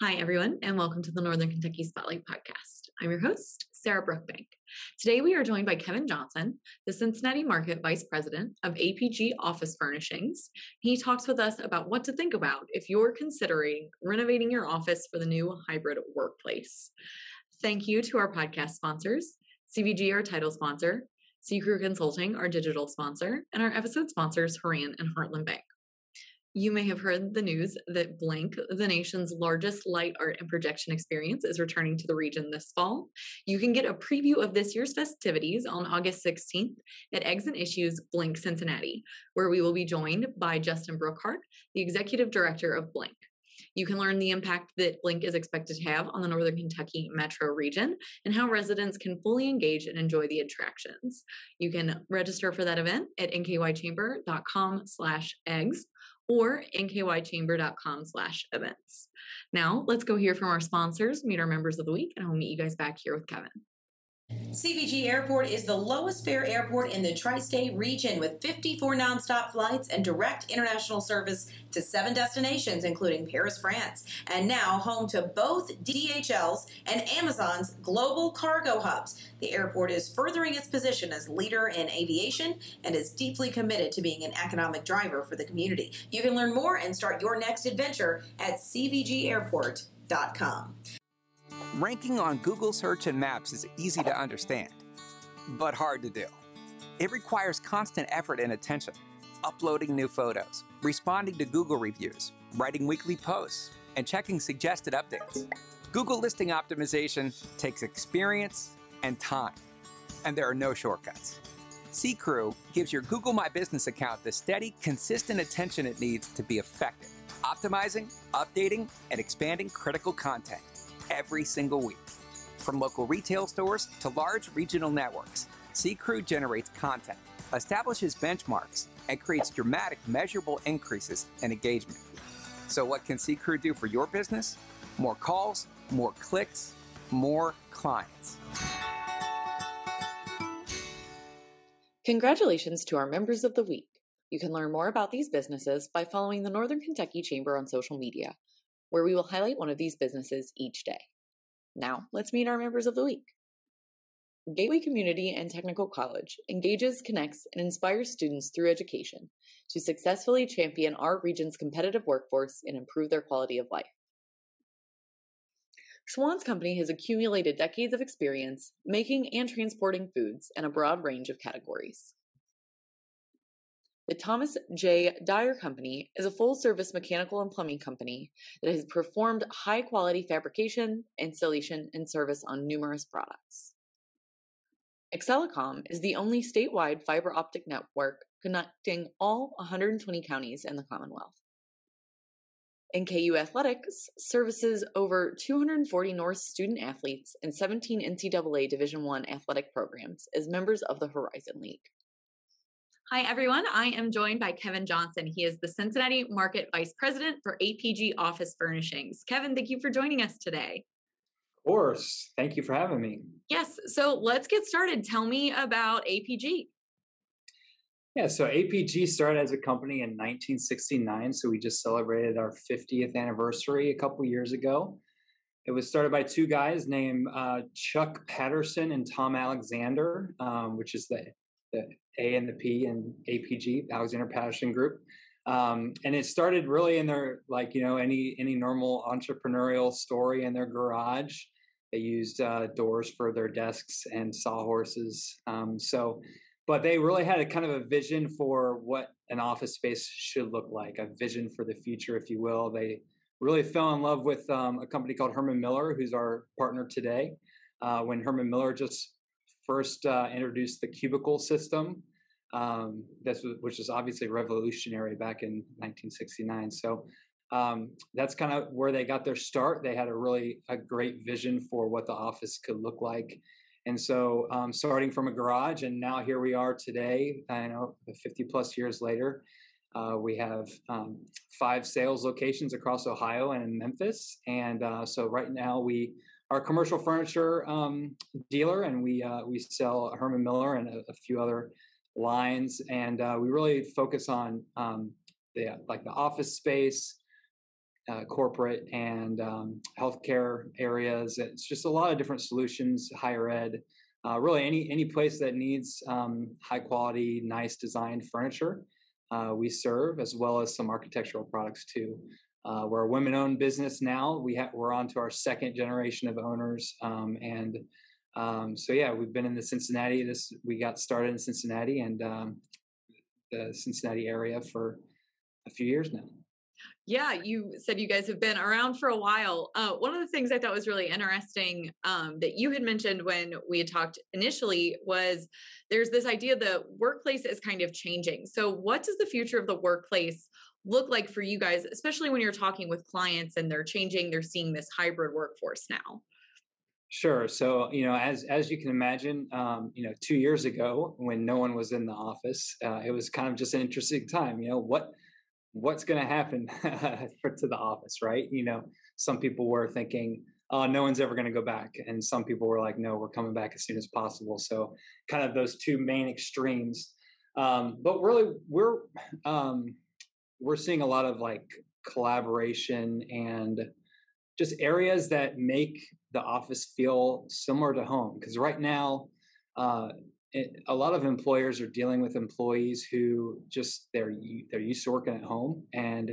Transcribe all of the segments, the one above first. Hi, everyone, and welcome to the Northern Kentucky Spotlight Podcast. I'm your host, Sarah Brookbank. Today, we are joined by Kevin Johnson, the Cincinnati Market Vice President of APG Office Furnishings. He talks with us about what to think about if you're considering renovating your office for the new hybrid workplace. Thank you to our podcast sponsors, CVG, our title sponsor, C-Crew Consulting, our digital sponsor, and our episode sponsors, Horan and Heartland Bank. You may have heard the news that Blink, the nation's largest light art and projection experience, is returning to the region this fall. You can get a preview of this year's festivities on August 16th at Eggs and Issues Blink Cincinnati, where we will be joined by Justin Brookhart, the Executive Director of Blink. You can learn the impact that Blink is expected to have on the Northern Kentucky metro region and how residents can fully engage and enjoy the attractions. You can register for that event at nkychamber.com/eggs. or nkychamber.com/events. Now, let's go hear from our sponsors, meet our members of the week, and I'll meet you guys back here with Kevin. CVG Airport is the lowest fare airport in the tri-state region with 54 nonstop flights and direct international service to 7 destinations, including Paris, France, and now home to both DHL's and Amazon's global cargo hubs. The airport is furthering its position as leader in aviation and is deeply committed to being an economic driver for the community. You can learn more and start your next adventure at cvgairport.com. Ranking on Google search and maps is easy to understand, but hard to do. It requires constant effort and attention, uploading new photos, responding to Google reviews, writing weekly posts, and checking suggested updates. Google listing optimization takes experience and time, and there are no shortcuts. C-Crew gives your Google My Business account the steady, consistent attention it needs to be effective, optimizing, updating, and expanding critical content every single week. From local retail stores to large regional networks, C-Crew generates content, establishes benchmarks, and creates dramatic, measurable increases in engagement. So what can C-Crew do for your business? More calls, more clicks, more clients. Congratulations to our members of the week. You can learn more about these businesses by following the Northern Kentucky Chamber on social media, where we will highlight one of these businesses each day. Now, let's meet our members of the week. Gateway Community and Technical College engages, connects, and inspires students through education to successfully champion our region's competitive workforce and improve their quality of life. Schwan's company has accumulated decades of experience making and transporting foods in a broad range of categories. The Thomas J. Dyer Company is a full-service mechanical and plumbing company that has performed high-quality fabrication, installation, and service on numerous products. Accelecom is the only statewide fiber optic network connecting all 120 counties in the Commonwealth. NKU Athletics services over 240 North student athletes and 17 NCAA Division I athletic programs as members of the Horizon League. Hi, everyone. I am joined by Kevin Johnson. He is the Cincinnati Market Vice President for APG Office Furnishings. Kevin, thank you for joining us today. Of course. Thank you for having me. Yes. So let's get started. Tell me about APG. Yeah. So APG started as a company in 1969. So we just celebrated our 50th anniversary a couple years ago. It was started by two guys named Chuck Patterson and Tom Alexander, which is the A and the P and APG, Alexander Patterson Group. And it started really in their, like, you know, any normal entrepreneurial story in their garage. They used doors for their desks and sawhorses. But they really had a kind of a vision for what an office space should look like, a vision for the future, if you will. They really fell in love with a company called Herman Miller, who's our partner today. When Herman Miller just first introduced the cubicle system, which is obviously revolutionary back in 1969. So that's kind of where they got their start. They had a great vision for what the office could look like. And so starting from a garage, and now here we are today, I know 50 plus years later, we have 5 sales locations across Ohio and Memphis. And so right now we our commercial furniture dealer, and we sell Herman Miller and a few other lines, and we really focus on the office space, corporate and healthcare areas. It's just a lot of different solutions, higher ed, really any place that needs high quality, nice designed furniture. We serve, as well as some architectural products too. We're a women-owned business now. We're on to our second generation of owners, so yeah, we've been in the Cincinnati. We got started in Cincinnati and the Cincinnati area for a few years now. Yeah, you said you guys have been around for a while. One of the things I thought was really interesting that you had mentioned when we had talked initially was there's this idea that workplace is kind of changing. So what does the future of the workplace look like for you guys, especially when you're talking with clients and they're changing, they're seeing this hybrid workforce now? Sure. So, as you can imagine, 2 years ago when no one was in the office, it was kind of just an interesting time. What's going to happen to the office, right? Some people were thinking, oh, no one's ever going to go back. And some people were like, no, we're coming back as soon as possible. So kind of those two main extremes. But really we're seeing a lot of collaboration and just areas that make the office feel similar to home. Because right now, a lot of employers are dealing with employees who just they're used to working at home, and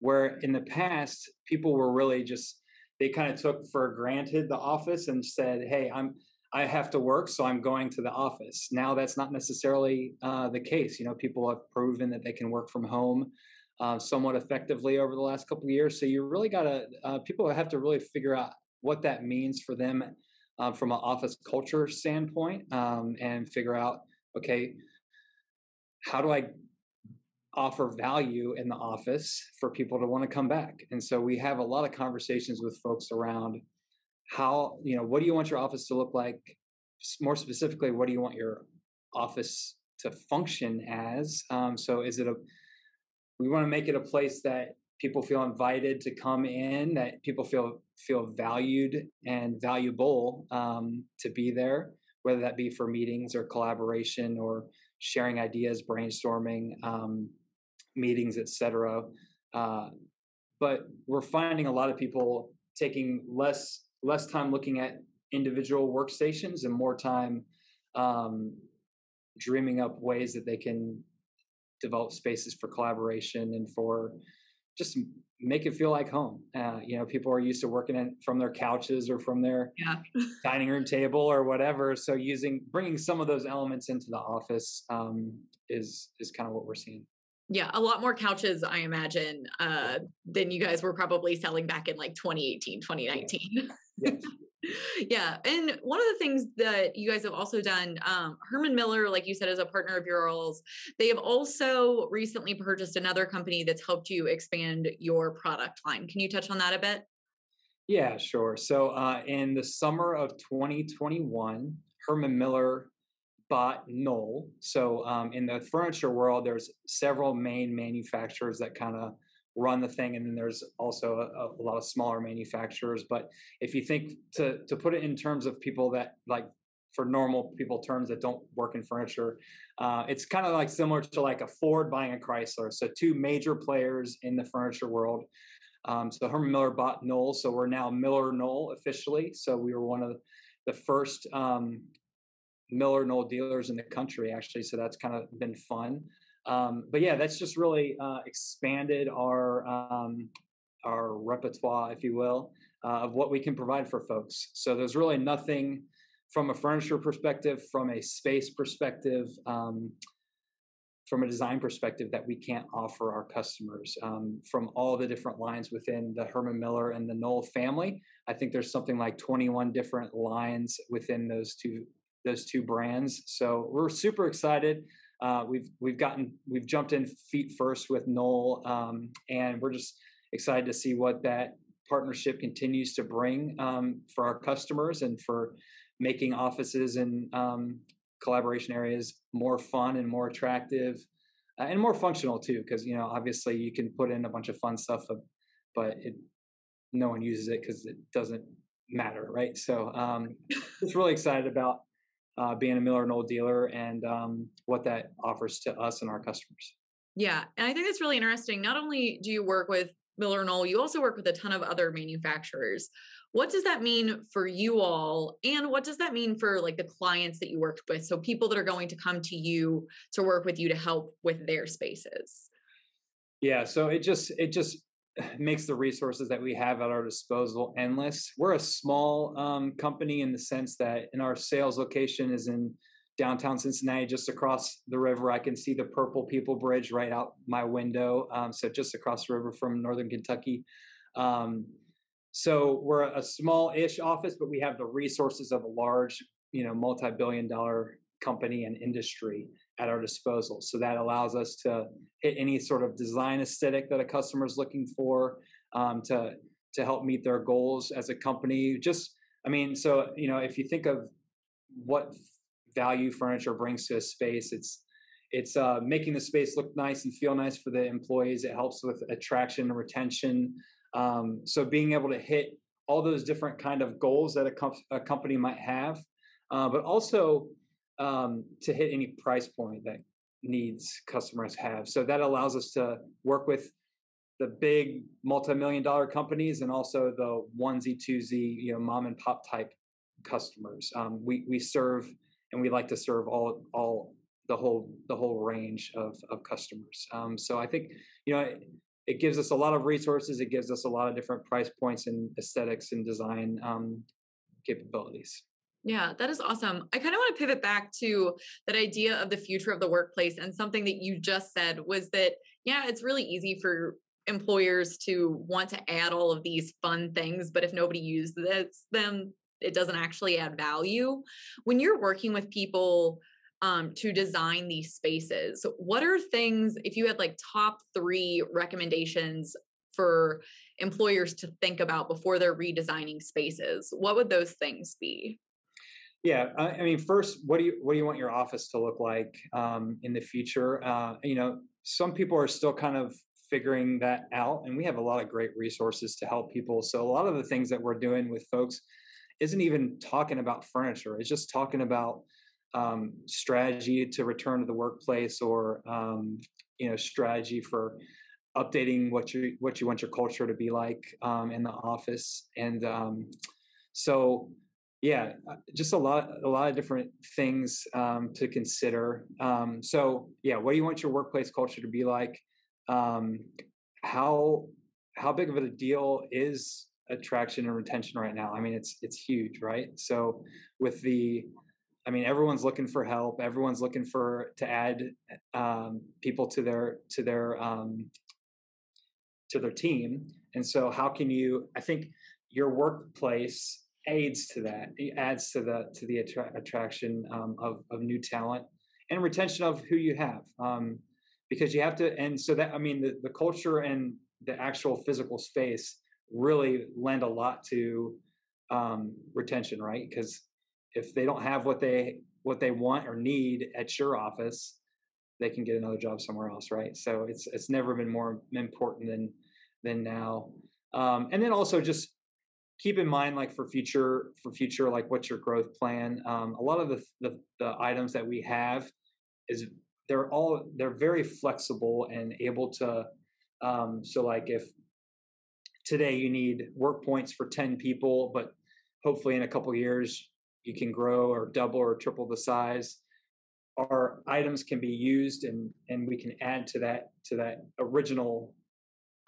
where in the past people were really just they kind of took for granted the office and said, "Hey, I have to work, so I'm going to the office." Now that's not necessarily the case. People have proven that they can work from home somewhat effectively over the last couple of years. So you really gotta people have to really figure out what that means for them. From an office culture standpoint, and figure out, okay, how do I offer value in the office for people to want to come back? And so we have a lot of conversations with folks around how, what do you want your office to look like? More specifically, what do you want your office to function as? So is it we want to make it a place that people feel invited to come in, that people feel valued and valuable to be there, whether that be for meetings or collaboration or sharing ideas, brainstorming, meetings, etc. But we're finding a lot of people taking less time looking at individual workstations and more time dreaming up ways that they can develop spaces for collaboration and for just make it feel like home. People are used to working from their couches or from their dining room table or whatever. So bringing some of those elements into the office is kind of what we're seeing. Yeah, a lot more couches, I imagine, than you guys were probably selling back in 2018, 2019. Yeah. Yes. Yeah. And one of the things that you guys have also done, Herman Miller, like you said, is a partner of yours. They have also recently purchased another company that's helped you expand your product line. Can you touch on that a bit? Yeah, sure. So in the summer of 2021, Herman Miller bought Knoll. So in the furniture world, there's several main manufacturers that kind of run the thing, and then there's also a lot of smaller manufacturers. But if you think to put it in terms of people that for normal people terms that don't work in furniture, it's kind of similar to a Ford buying a Chrysler. So two major players in the furniture world. So Herman Miller bought Knoll, so we're now Miller Knoll officially. So we were one of the first Miller Knoll dealers in the country, actually. So that's kind of been fun. But yeah, that's just really expanded our repertoire, if you will, of what we can provide for folks. So there's really nothing from a furniture perspective, from a space perspective, from a design perspective that we can't offer our customers from all the different lines within the Herman Miller and the Knoll family. I think there's something 21 different lines within those two brands. So we're super excited. We've jumped in feet first with Knoll, and we're just excited to see what that partnership continues to bring for our customers and for making offices and collaboration areas more fun and more attractive and more functional too. Because obviously you can put in a bunch of fun stuff, but no one uses it because it doesn't matter, right? So just really excited about being a Miller Knoll dealer and what that offers to us and our customers. Yeah. And I think that's really interesting. Not only do you work with Miller Knoll, you also work with a ton of other manufacturers. What does that mean for you all? And what does that mean for like the clients that you worked with? So people that are going to come to you to work with you to help with their spaces. Yeah. So it just makes the resources that we have at our disposal endless. We're a small company in the sense that in our sales location is in downtown Cincinnati, just across the river. I can see the Purple People Bridge right out my window. So just across the river from Northern Kentucky. So we're a small-ish office, but we have the resources of a large, you know, multi-billion-dollar company and industry at our disposal. So that allows us to hit any sort of design aesthetic that a customer is looking for, to help meet their goals as a company. Just, I mean, so, you know, if you think of what value furniture brings to a space, it's making the space look nice and feel nice for the employees. It helps with attraction and retention. So being able to hit all those different kind of goals that a company might have, but also to hit any price point that needs customers have. So that allows us to work with the big multi-million-dollar companies and also the onesie, twosie, you know, mom and pop type customers. We serve, and we like to serve the whole range of customers. So I think, you know, it gives us a lot of resources. It gives us a lot of different price points and aesthetics and design capabilities. Yeah, that is awesome. I kind of want to pivot back to that idea of the future of the workplace, and something that you just said was that, yeah, it's really easy for employers to want to add all of these fun things, but if nobody uses them, it doesn't actually add value. When you're working with people to design these spaces, what are things, if you had like top 3 recommendations for employers to think about before they're redesigning spaces, what would those things be? Yeah, I mean, first, what do you want your office to look like in the future? You know, some people are still kind of figuring that out, and we have a lot of great resources to help people. So a lot of the things that we're doing with folks isn't even talking about furniture. It's just talking about strategy to return to the workplace, or you know, strategy for updating what you want your culture to be like in the office. And so yeah, just a lot of different things to consider. So yeah, what do you want your workplace culture to be like? How big of a deal is attraction and retention right now? I mean, it's huge, right? So with the, I mean, everyone's looking for help. Everyone's looking to add people to their team. And so how can you, I think your workplace aids to that. It adds to the attraction of new talent and retention of who you have, because you have to. And so that, I mean, the culture and the actual physical space really lend a lot to retention, right? Because if they don't have what they want or need at your office, they can get another job somewhere else, right? So it's never been more important than now. And then also just keep in mind, like for future, like what's your growth plan? A lot of the items that we have is they're very flexible and able to. So like if today you need work points for 10 people, but hopefully in a couple of years you can grow or double or triple the size. Our items can be used, and we can add to that original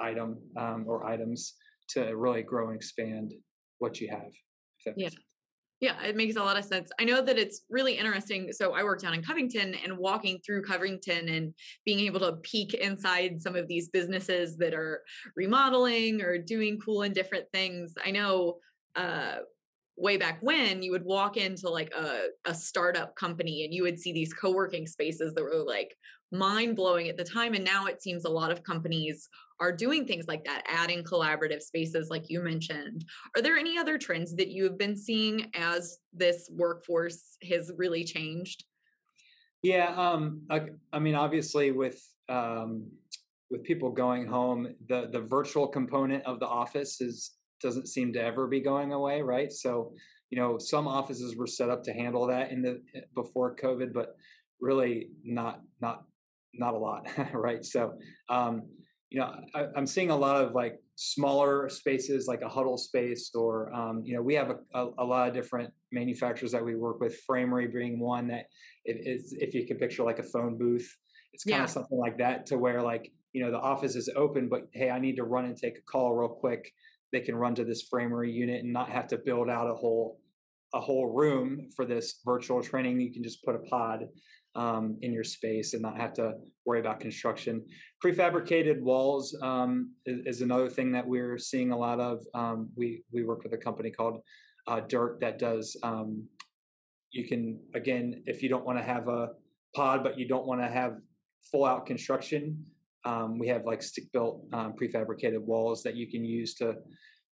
item or items to really grow and expand what you have. Yeah, it makes a lot of sense. I know that it's really interesting. So I work down in Covington, and walking through Covington and being able to peek inside some of these businesses that are remodeling or doing cool and different things. I know way back when you would walk into like a startup company and you would see these co-working spaces that were like mind-blowing at the time. And now it seems a lot of companies are doing things like that, adding collaborative spaces like you mentioned. Are there any other trends that you have been seeing as this workforce has really changed? Yeah, I mean, obviously with people going home, the virtual component of the office doesn't seem to ever be going away, right? So, you know, some offices were set up to handle that before COVID, but really not a lot, right? So you know, I'm seeing a lot of like smaller spaces, like a huddle space, or, you know, we have a lot of different manufacturers that we work with, Framery being one that is, if you can picture like a phone booth, it's kind of something like that, to where like, you know, the office is open, but hey, I need to run and take a call real quick. They can run to this Framery unit and not have to build out a whole room for this virtual training. You can just put a pod in your space and not have to worry about construction. Prefabricated walls is another thing that we're seeing a lot of. We work with a company called Dirt that does, you can, again, if you don't want to have a pod, but you don't want to have full out construction, we have like stick-built prefabricated walls that you can use to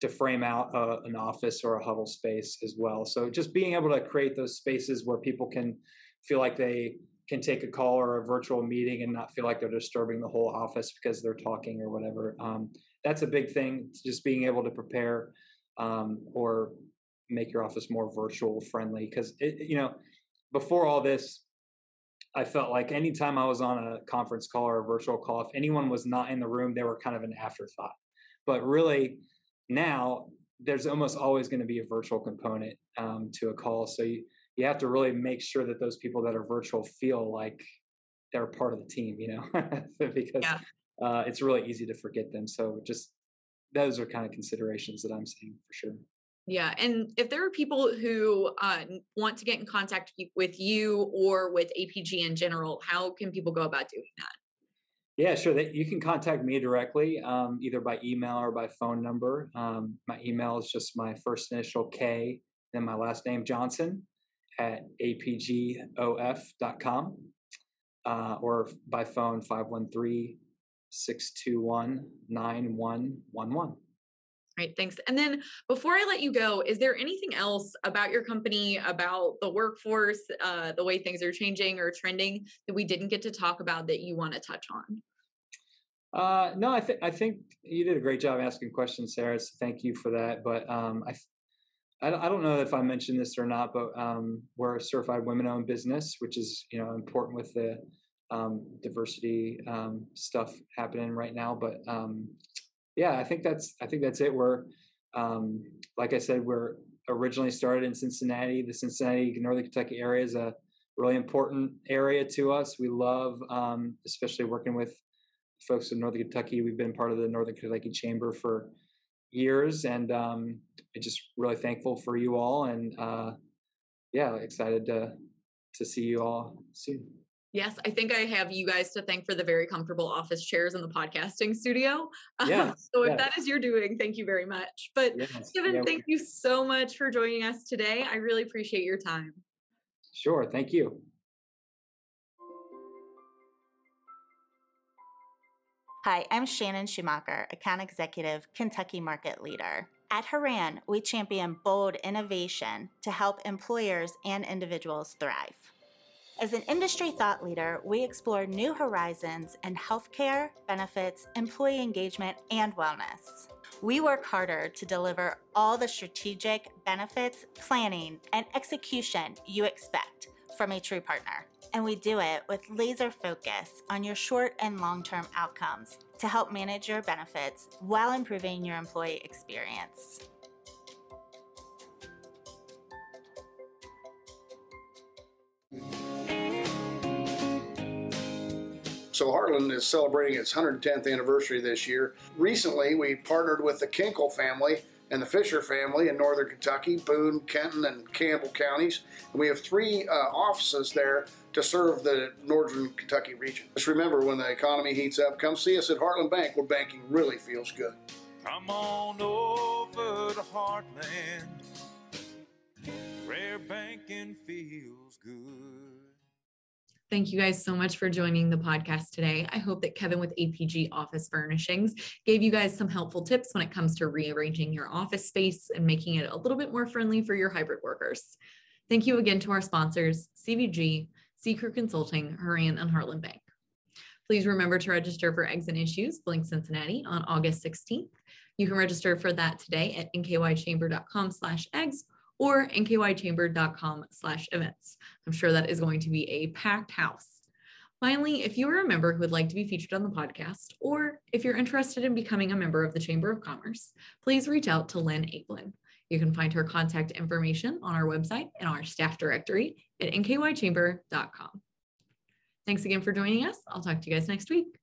frame out an office or a huddle space as well. So just being able to create those spaces where people can feel like they can take a call or a virtual meeting and not feel like they're disturbing the whole office because they're talking or whatever. That's a big thing, just being able to prepare or make your office more virtual friendly. Because, you know, before all this, I felt like anytime I was on a conference call or a virtual call, if anyone was not in the room, they were kind of an afterthought. But really, now there's almost always going to be a virtual component to a call. So you have to really make sure that those people that are virtual feel like they're part of the team, you know, because it's really easy to forget them. So just those are kind of considerations that I'm seeing for sure. Yeah. And if there are people who want to get in contact with you or with APG in general, how can people go about doing that? Yeah, sure. You can contact me directly, either by email or by phone number. My email is just my first initial K, then my last name, Johnson, at apgof.com, or by phone, 513-621-9111. Right. Thanks. And then before I let you go, is there anything else about your company, about the workforce, the way things are changing or trending that we didn't get to talk about that you want to touch on? No, I think you did a great job asking questions, Sarah. So thank you for that. But I don't know if I mentioned this or not, but we're a certified women-owned business, which is, you know, important with the diversity stuff happening right now. But yeah, I think that's it. We're, like I said, we're originally started in Cincinnati. The Cincinnati, Northern Kentucky area is a really important area to us. We love, especially working with folks in Northern Kentucky. We've been part of the Northern Kentucky Chamber for years, and I'm just really thankful for you all. And yeah, excited to see you all soon. Yes, I think I have you guys to thank for the very comfortable office chairs in the podcasting studio. Yes, so if that is your doing, thank you very much. But Kevin, thank you so much for joining us today. I really appreciate your time. Sure. Thank you. Hi, I'm Shannon Schumacher, Account Executive, Kentucky Market Leader. At Horan, we champion bold innovation to help employers and individuals thrive. As an industry thought leader, we explore new horizons in healthcare, benefits, employee engagement, and wellness. We work harder to deliver all the strategic benefits, planning, and execution you expect from a true partner. And we do it with laser focus on your short and long-term outcomes to help manage your benefits while improving your employee experience. So Heartland is celebrating its 110th anniversary this year. Recently, we partnered with the Kinkle family and the Fisher family in Northern Kentucky, Boone, Kenton, and Campbell counties. And we have three offices there to serve the Northern Kentucky region. Just remember, when the economy heats up, come see us at Heartland Bank, where banking really feels good. Come on over to Heartland, where banking feels good. Thank you guys so much for joining the podcast today. I hope that Kevin with APG Office Furnishings gave you guys some helpful tips when it comes to rearranging your office space and making it a little bit more friendly for your hybrid workers. Thank you again to our sponsors, CVG, C-Crew Consulting, Horan, and Heartland Bank. Please remember to register for Eggs and Issues Blink Cincinnati on August 16th. You can register for that today at nkychamber.com/eggs. or nkychamber.com/events. I'm sure that is going to be a packed house. Finally, if you are a member who would like to be featured on the podcast, or if you're interested in becoming a member of the Chamber of Commerce, please reach out to Lynn Aplin. You can find her contact information on our website and our staff directory at nkychamber.com. Thanks again for joining us. I'll talk to you guys next week.